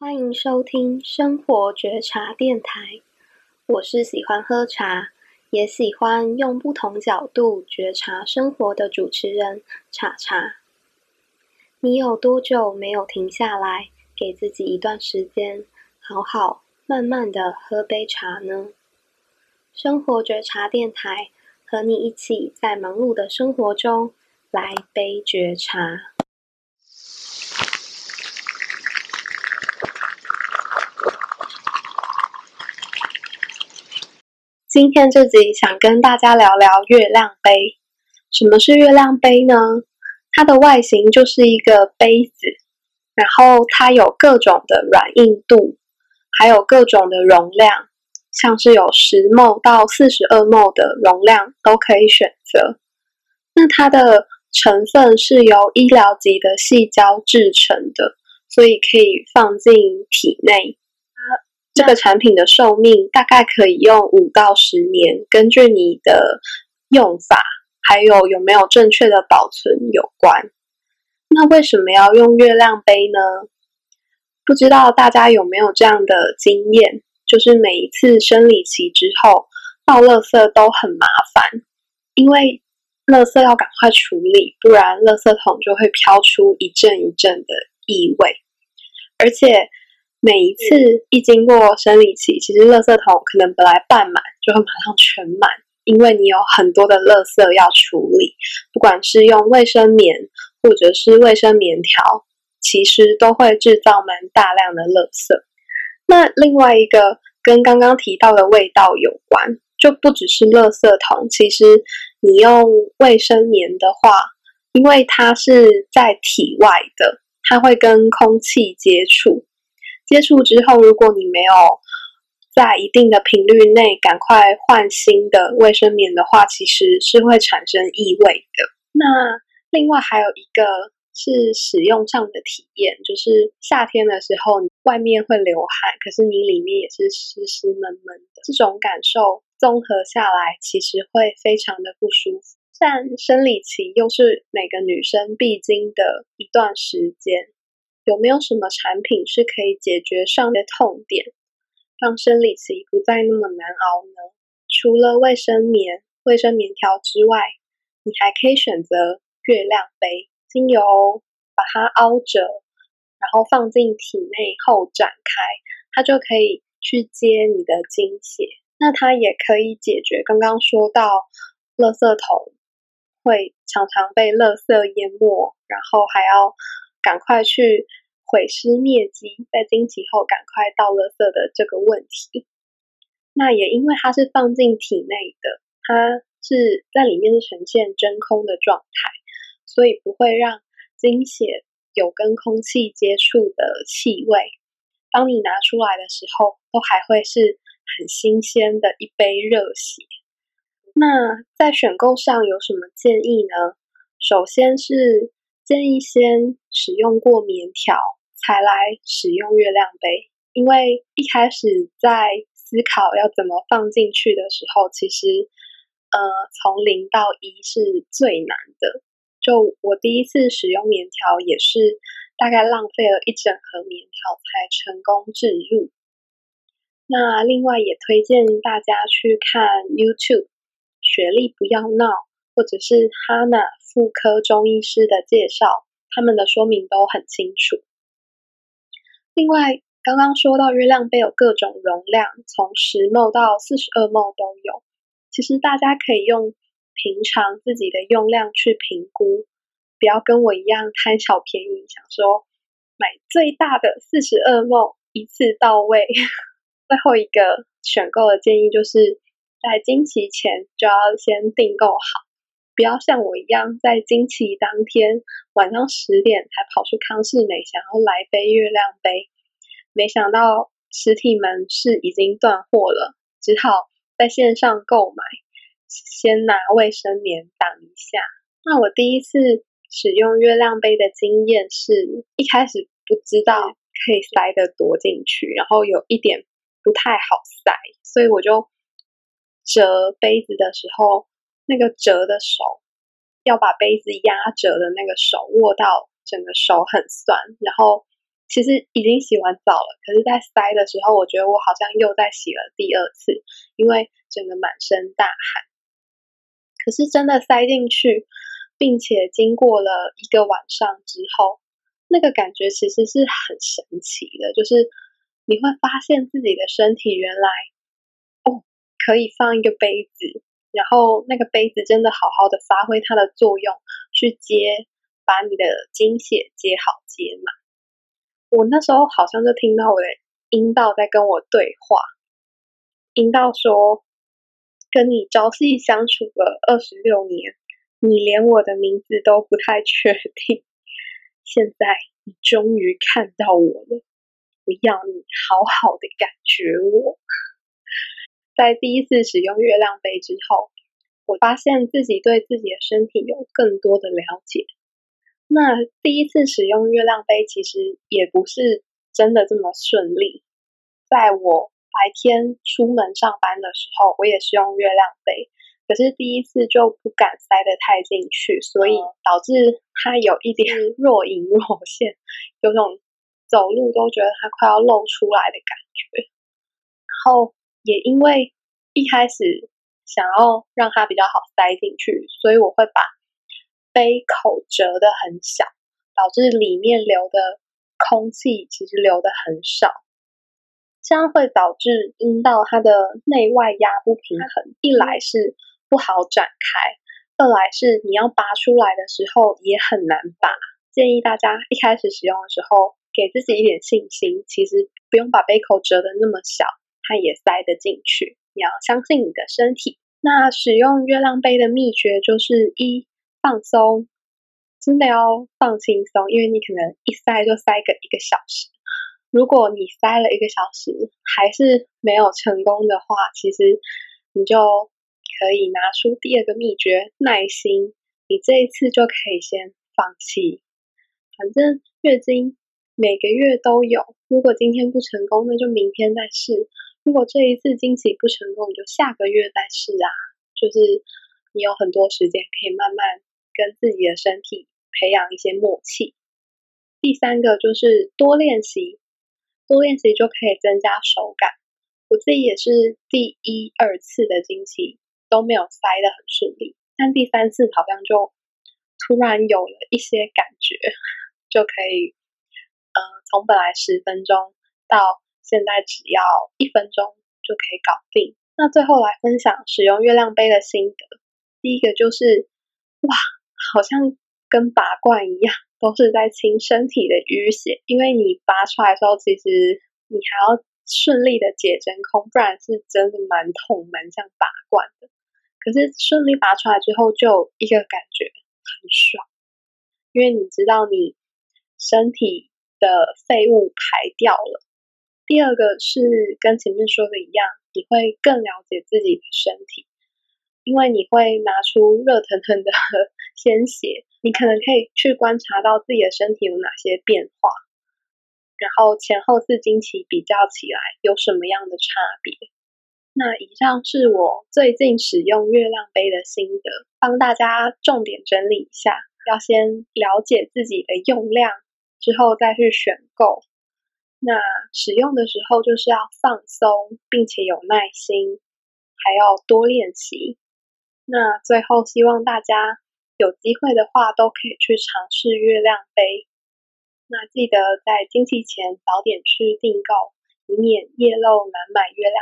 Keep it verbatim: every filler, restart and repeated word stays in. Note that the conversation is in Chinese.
欢迎收听生活觉察电台，我是喜欢喝茶，也喜欢用不同角度觉察生活的主持人茶茶。你有多久没有停下来，给自己一段时间，好好慢慢的喝杯茶呢？生活觉察电台和你一起在忙碌的生活中来杯觉察。今天这集想跟大家聊聊月亮杯。什么是月亮杯呢？它的外形就是一个杯子，然后它有各种的软硬度，还有各种的容量，像是有 十毫升 到 四十二毫升 的容量都可以选择。那它的成分是由医疗级的细胶制成的，所以可以放进体内。这个产品的寿命大概可以用五到十年，根据你的用法，还有有没有正确的保存有关。那为什么要用月亮杯呢？不知道大家有没有这样的经验，就是每一次生理期之后，倒垃圾都很麻烦，因为垃圾要赶快处理，不然垃圾桶就会飘出一阵一阵的异味，而且每一次一经过生理期，其实垃圾桶可能本来半满就会马上全满，因为你有很多的垃圾要处理，不管是用卫生棉或者是卫生棉条，其实都会制造蛮大量的垃圾。那另外一个跟刚刚提到的味道有关，就不只是垃圾桶，其实你用卫生棉的话，因为它是在体外的，它会跟空气接触，接触之后，如果你没有在一定的频率内赶快换新的卫生棉的话，其实是会产生异味的。那另外还有一个是使用上的体验，就是夏天的时候你外面会流汗，可是你里面也是湿湿闷闷的，这种感受综合下来其实会非常的不舒服。但生理期又是每个女生必经的一段时间，有没有什么产品是可以解决上的痛点，让生理期不再那么难熬呢？除了卫生棉、卫生棉条之外，你还可以选择月亮杯，精油把它凹折，然后放进体内后展开，它就可以去接你的经血。那它也可以解决刚刚说到垃圾桶会常常被垃圾淹没，然后还要赶快去毁尸灭迹，在经期后赶快倒垃圾的这个问题。那也因为它是放进体内的，它是在里面是呈现真空的状态，所以不会让经血有跟空气接触的气味，当你拿出来的时候都还会是很新鲜的一杯热血。那在选购上有什么建议呢？首先是建议先使用过棉条才来使用月亮杯，因为一开始在思考要怎么放进去的时候，其实呃，从零到一是最难的。就我第一次使用棉条也是大概浪费了一整盒棉条才成功置入。那另外也推荐大家去看 YouTube 雪莉不要闹，或者是 Hana 妇科中医师的介绍，他们的说明都很清楚。另外刚刚说到月亮杯有各种容量，从 十毫升 到 四十二毫升 都有，其实大家可以用平常自己的用量去评估，不要跟我一样贪小便宜，想说买最大的 四十二毫升 一次到位。最后一个选购的建议就是在经期前就要先订购好，不要像我一样在经期当天晚上十点才跑去康士美想要来杯月亮杯，没想到实体门市已经断货了，只好在线上购买，先拿卫生棉挡一下。那我第一次使用月亮杯的经验是，一开始不知道可以塞得多进去，然后有一点不太好塞，所以我就折杯子的时候，那个折的手，要把杯子压折的那个手握到整个手很酸，然后其实已经洗完澡了，可是在塞的时候我觉得我好像又在洗了第二次，因为整个满身大汗。可是真的塞进去并且经过了一个晚上之后，那个感觉其实是很神奇的，就是你会发现自己的身体原来哦可以放一个杯子，然后那个杯子真的好好的发挥它的作用，去接把你的经血接好接满。我那时候好像就听到我的阴道在跟我对话，阴道说跟你朝夕相处了二十六年，你连我的名字都不太确定，现在你终于看到我了，我要你好好的感觉我。在第一次使用月亮杯之后，我发现自己对自己的身体有更多的了解。那第一次使用月亮杯其实也不是真的这么顺利，在我白天出门上班的时候我也是用月亮杯，可是第一次就不敢塞得太进去，所以导致它有一点若隐若现，有种走路都觉得它快要露出来的感觉。然后也因为一开始想要让它比较好塞进去，所以我会把杯口折得很小，导致里面流的空气其实流得很少，这样会导致阴道它的内外压不平衡，一来是不好展开，二来是你要拔出来的时候也很难拔。建议大家一开始使用的时候给自己一点信心，其实不用把杯口折得那么小，它也塞得进去，你要相信你的身体。那使用月亮杯的秘诀就是一放松，真的要放轻松，因为你可能一塞就塞个一个小时，如果你塞了一个小时还是没有成功的话，其实你就可以拿出第二个秘诀，耐心，你这一次就可以先放弃，反正月经每个月都有，如果今天不成功那就明天再试，如果这一次经期不成功你就下个月再试啊，就是你有很多时间可以慢慢跟自己的身体培养一些默契。第三个就是多练习，多练习就可以增加手感。我自己也是第一二次的经期都没有塞得很顺利，但第三次好像就突然有了一些感觉，就可以呃，从本来十分钟到现在只要一分钟就可以搞定。那最后来分享使用月亮杯的心得，第一个就是哇，好像跟拔罐一样，都是在清身体的淤血，因为你拔出来的时候其实你还要顺利的解真空，不然是真的蛮痛蛮像拔罐的，可是顺利拔出来之后就有一个感觉很爽，因为你知道你身体的废物排掉了。第二个是跟前面说的一样，你会更了解自己的身体，因为你会拿出热腾腾的鲜血，你可能可以去观察到自己的身体有哪些变化，然后前后次经期比较起来有什么样的差别。那以上是我最近使用月亮杯的心得，帮大家重点整理一下，要先了解自己的用量之后再去选购，那使用的时候就是要放松并且有耐心，还要多练习。那最后希望大家有机会的话都可以去尝试月亮杯，那记得在经期前早点去订购，以免夜漏难买月亮